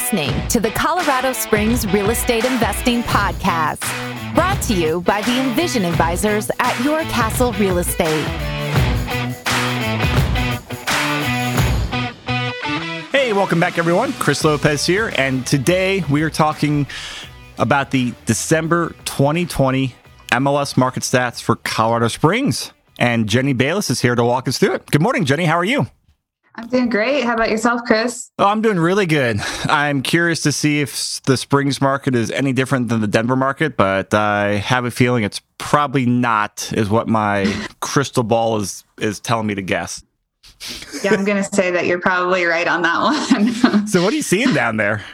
listening to the Colorado Springs Real Estate Investing Podcast, brought to you by the Envision Advisors at Your Castle Real Estate. Hey, welcome back, everyone. Chris Lopez here, and today we are talking about the December 2020 MLS market stats for Colorado Springs. And Jenny Bayless is here to walk us through it. Good morning, Jenny. How are you? I'm doing great. How about yourself, Chris? Oh, I'm doing really good. I'm curious to see if the Springs market is any different than the Denver market, but I have a feeling it's probably not, is what my crystal ball is telling me to guess. Yeah, I'm going to say that you're probably right on that one. So what are you seeing down there?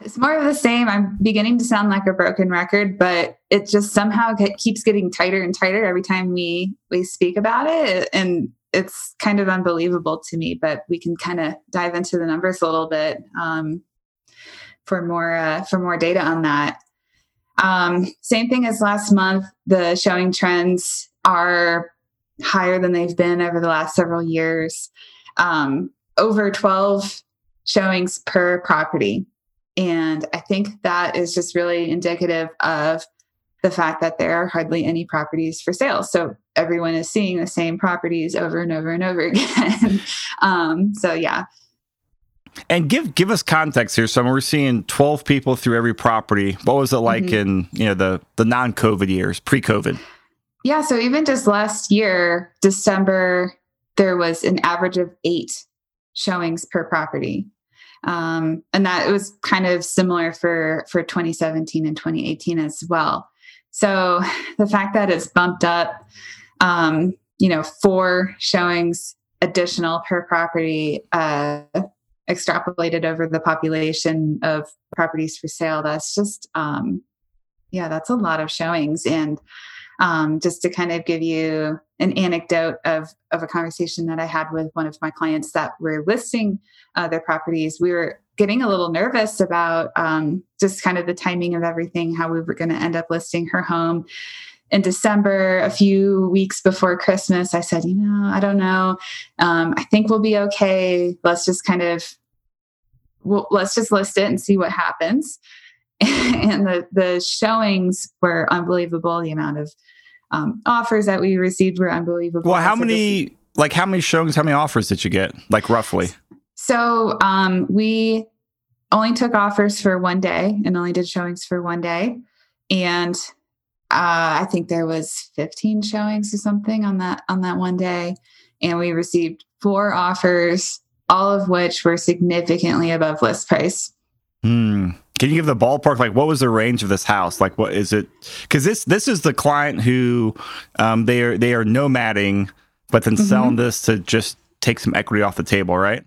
It's more of the same. I'm beginning to sound like a broken record, but it just somehow keeps getting tighter and tighter every time we speak about it. And it's kind of unbelievable to me, but we can kind of dive into the numbers a little bit for more data on that. Same thing as last month. The showing trends are higher than they've been over the last several years. Over 12 showings per property. And I think that is just really indicative of the fact that there are hardly any properties for sale. So everyone is seeing the same properties over and over and over again. Yeah. And give us context here. So we're seeing 12 people through every property. What was it like in the non-COVID years, pre-COVID? Yeah. So even just last year, December, there was an average of 8 showings per property. And that it was kind of similar for 2017 and 2018 as well. So the fact that it's bumped up, 4 showings additional per property, extrapolated over the population of properties for sale, that's just, that's a lot of showings. And just to kind of give you an anecdote of a conversation that I had with one of my clients that were listing their properties, we were getting a little nervous about just kind of the timing of everything, how we were going to end up listing her home in December, a few weeks before Christmas. I said, I don't know. I think we'll be okay. Let's just list it and see what happens. And the showings were unbelievable. The amount of offers that we received were unbelievable. Well, how many showings, how many offers did you get? Like roughly? So we only took offers for one day and only did showings for one day. And I think there was 15 showings or something on that one day. And we received 4 offers, all of which were significantly above list price. Hmm. Can you give the ballpark? Like, what was the range of this house? Like, what is it? Because this is the client who they are nomading, but then selling this to just take some equity off the table, right?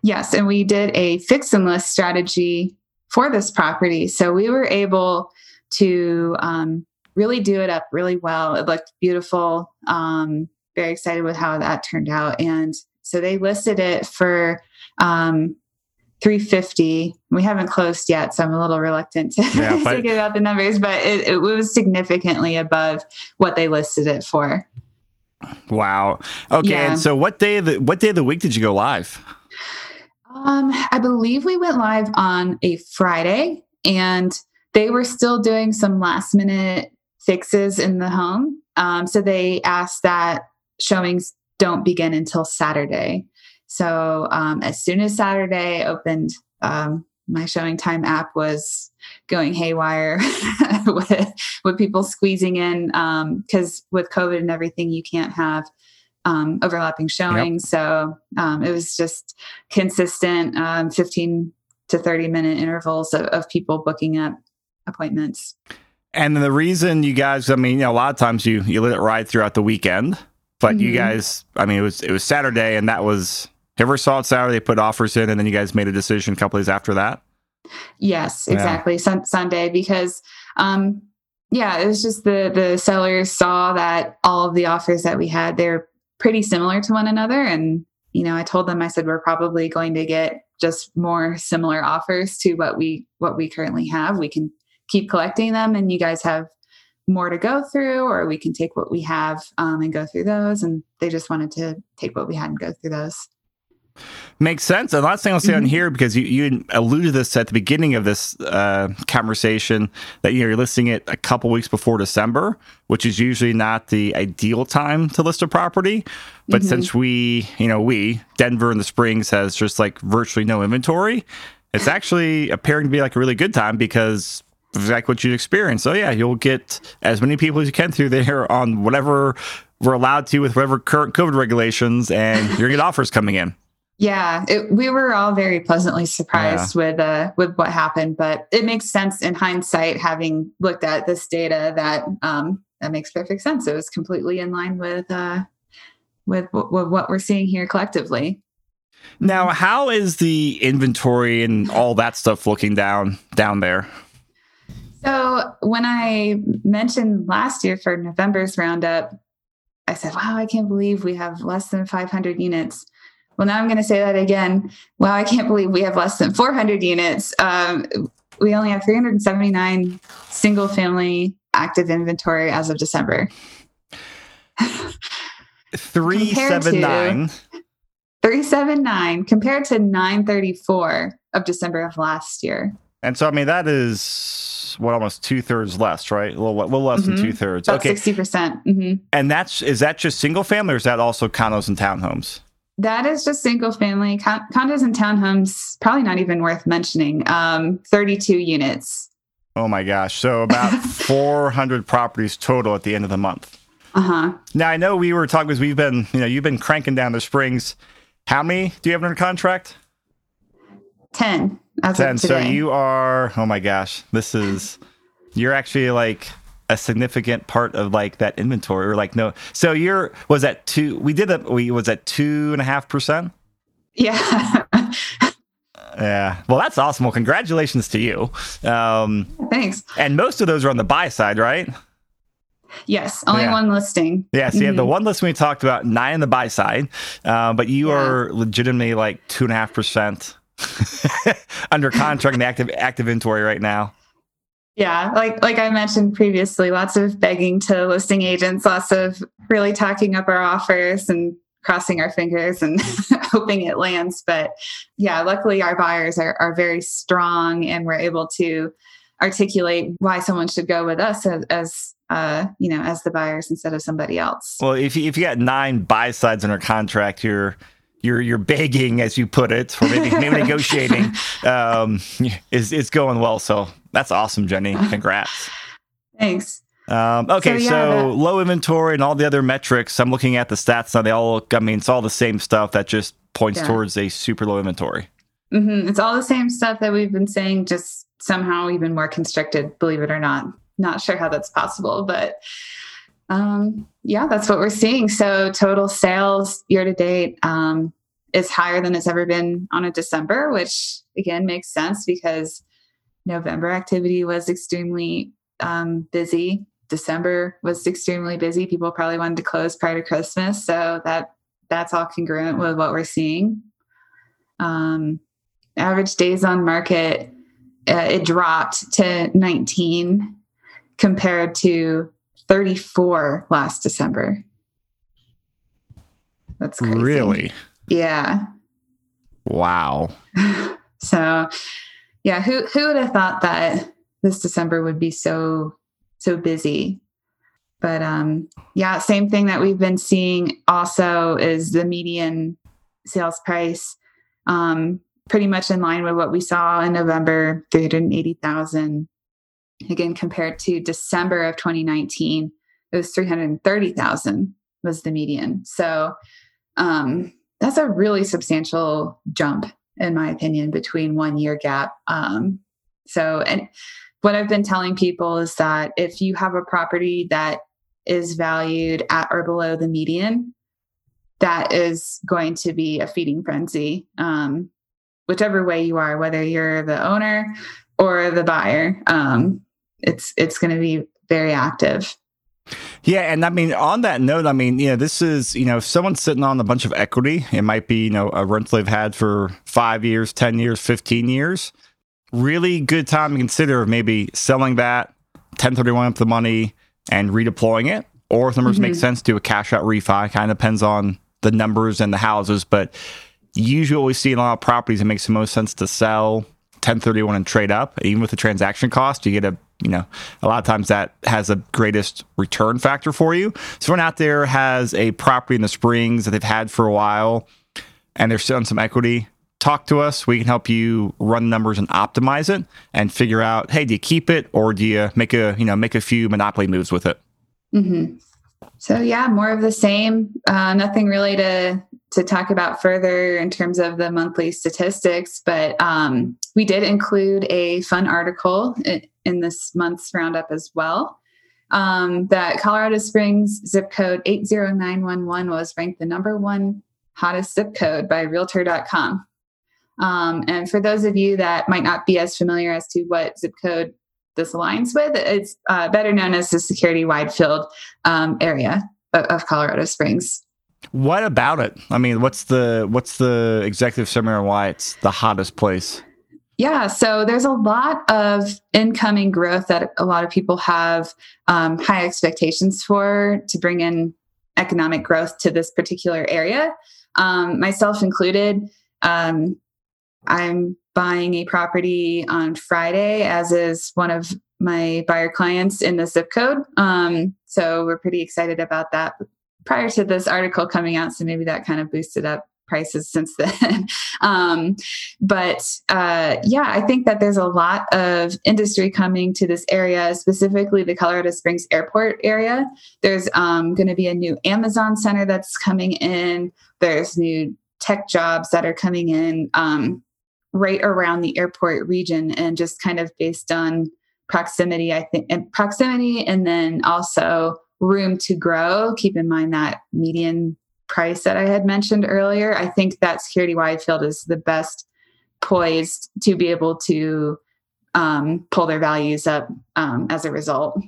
Yes, and we did a fix and list strategy for this property, so we were able to really do it up really well. It looked beautiful. Very excited with how that turned out, and so they listed it for $350. We haven't closed yet, so I'm a little reluctant to give out the numbers, but it was significantly above what they listed it for. Wow. Okay. Yeah. And so what day of the week did you go live? I believe we went live on a Friday, and they were still doing some last minute fixes in the home. So they asked that showings don't begin until Saturday. So as soon as Saturday opened, my Showing Time app was going haywire with people squeezing in because with COVID and everything, you can't have overlapping showings. Yep. So it was just consistent 15 to 30 minute intervals of people booking up appointments. And the reason you guys, a lot of times you let it ride throughout the weekend, but you guys, it was Saturday, and that was... Whoever saw it Saturday, put offers in, and then you guys made a decision a couple days after that? Yes, exactly. Yeah. Sunday, because, it was just the sellers saw that all of the offers that we had, they're pretty similar to one another. And, I told them, I said, we're probably going to get just more similar offers to what we currently have. We can keep collecting them, and you guys have more to go through, or we can take what we have and go through those. And they just wanted to take what we had and go through those. Makes sense. And last thing I'll say on here, because you alluded to this at the beginning of this conversation, that you're listing it a couple weeks before December, which is usually not the ideal time to list a property. But since we, Denver and the Springs has just like virtually no inventory, it's actually appearing to be like a really good time because of exactly what you'd experience. So yeah, you'll get as many people as you can through there on whatever we're allowed to with whatever current COVID regulations, and you're going to get offers coming in. Yeah, we were all very pleasantly surprised with what happened, but it makes sense in hindsight, having looked at this data, that that makes perfect sense. It was completely in line with what we're seeing here collectively. Now, how is the inventory and all that stuff looking down there? So when I mentioned last year for November's roundup, I said, wow, I can't believe we have less than 500 units. Well, now I'm going to say that again. Wow, I can't believe we have less than 400 units. We only have 379 single-family active inventory as of December. 379. 379 compared to 934 of December of last year. And so, I mean, that is, almost 2/3 less, right? A little less than 2/3. About 60%. Mm-hmm. And is that just single family, or is that also condos and townhomes? That is just single family. Condos and townhomes, probably not even worth mentioning. 32 units. Oh my gosh. So about 400 properties total at the end of the month. Uh-huh. Now, I know we were talking because you've been cranking down the Springs. How many do you have under contract? 10. 10. So you are, oh my gosh, you're actually like a significant part of like that inventory, or like, no. So was at 2.5%. Yeah. Yeah. Well, that's awesome. Well, congratulations to you. Thanks. And most of those are on the buy side, right? Yes. Only one listing. Yeah. So you have the one listing we talked about, 9 on the buy side, but you are legitimately like 2.5%. under contract and active inventory right now. Yeah, like I mentioned previously, lots of begging to listing agents, lots of really talking up our offers and crossing our fingers and hoping it lands. But yeah, luckily our buyers are very strong, and we're able to articulate why someone should go with us as the buyers instead of somebody else. Well, if you got 9 buy sides under contract, you're begging, as you put it, or maybe negotiating, it's going well. So that's awesome, Jenny. Congrats. Thanks. So low inventory and all the other metrics. I'm looking at the stats now. They all look, I mean, it's all the same stuff that just points towards a super low inventory. Mm-hmm. It's all the same stuff that we've been saying, just somehow even more constricted, believe it or not. Not sure how that's possible, but... that's what we're seeing. So total sales year to date is higher than it's ever been on a December, which again makes sense because November activity was extremely busy. December was extremely busy. People probably wanted to close prior to Christmas. So that's all congruent with what we're seeing. Average days on market, it dropped to 19 compared to 34 last December. That's crazy. Really? Yeah. Wow. So, yeah, who would have thought that this December would be so busy? But same thing that we've been seeing also is the median sales price, pretty much in line with what we saw in November, $380,000. Again, compared to December of 2019, it was $330,000 was the median. So that's a really substantial jump, in my opinion, between 1 year gap. And what I've been telling people is that if you have a property that is valued at or below the median, that is going to be a feeding frenzy, whichever way you are, whether you're the owner or the buyer. It's going to be very active. Yeah. And I mean, on that note, I mean, this is, if someone's sitting on a bunch of equity, it might be, a rental they've had for 5 years, 10 years, 15 years, really good time to consider maybe selling that, 1031 up the money and redeploying it. Or if numbers make sense, do a cash out refi. Kind of depends on the numbers and the houses, but usually we see in a lot of properties, it makes the most sense to sell 1031 and trade up. Even with the transaction cost, you get a, you know, a lot of times that has the greatest return factor for you. Someone out there has a property in the Springs that they've had for a while and they're selling some equity. Talk to us. We can help you run numbers and optimize it and figure out, hey, do you keep it or do you make a, you know, make a few monopoly moves with it? Mm-hmm. So yeah, more of the same. Nothing really to talk about further in terms of the monthly statistics, but we did include a fun article in this month's roundup as well. That Colorado Springs zip code 80911 was ranked the number one hottest zip code by Realtor.com. And for those of you that might not be as familiar as to what zip code this aligns with, it's better known as the Security Wide Field area of Colorado Springs. What about it? I mean, what's the executive summary on why it's the hottest place? Yeah, so there's a lot of incoming growth that a lot of people have high expectations for, to bring in economic growth to this particular area, myself included. I'm buying a property on Friday, as is one of my buyer clients in the zip code. So we're pretty excited about that. Prior to this article coming out, so maybe that kind of boosted up prices since then. Yeah, I think that there's a lot of industry coming to this area, specifically the Colorado Springs Airport area. There's going to be a new Amazon center that's coming in. There's new tech jobs that are coming in right around the airport region, and just kind of based on proximity, I think, and proximity, and then also room to grow. Keep in mind that median price that I had mentioned earlier. I think that Security Wide Field is the best poised to be able to pull their values up as a result.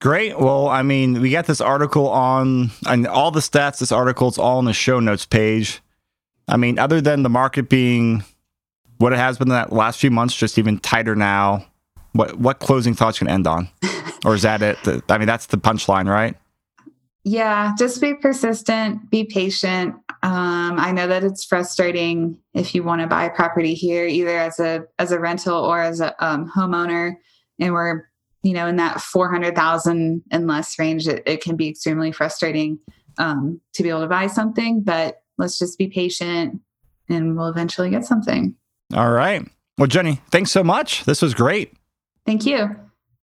Great. Well, I mean, we got this article on, and all the stats, this article's all on the show notes page. I mean, other than the market being what it has been that last few months, just even tighter now, what closing thoughts can end on? Or is that it? I mean, that's the punchline, right? Yeah, just be persistent, be patient. I know that it's frustrating if you want to buy a property here, either as a rental or as a homeowner, and we're, you know, in that 400,000 and less range. It can be extremely frustrating to be able to buy something, but let's just be patient and we'll eventually get something. All right. Well, Jenny, thanks so much. This was great. Thank you.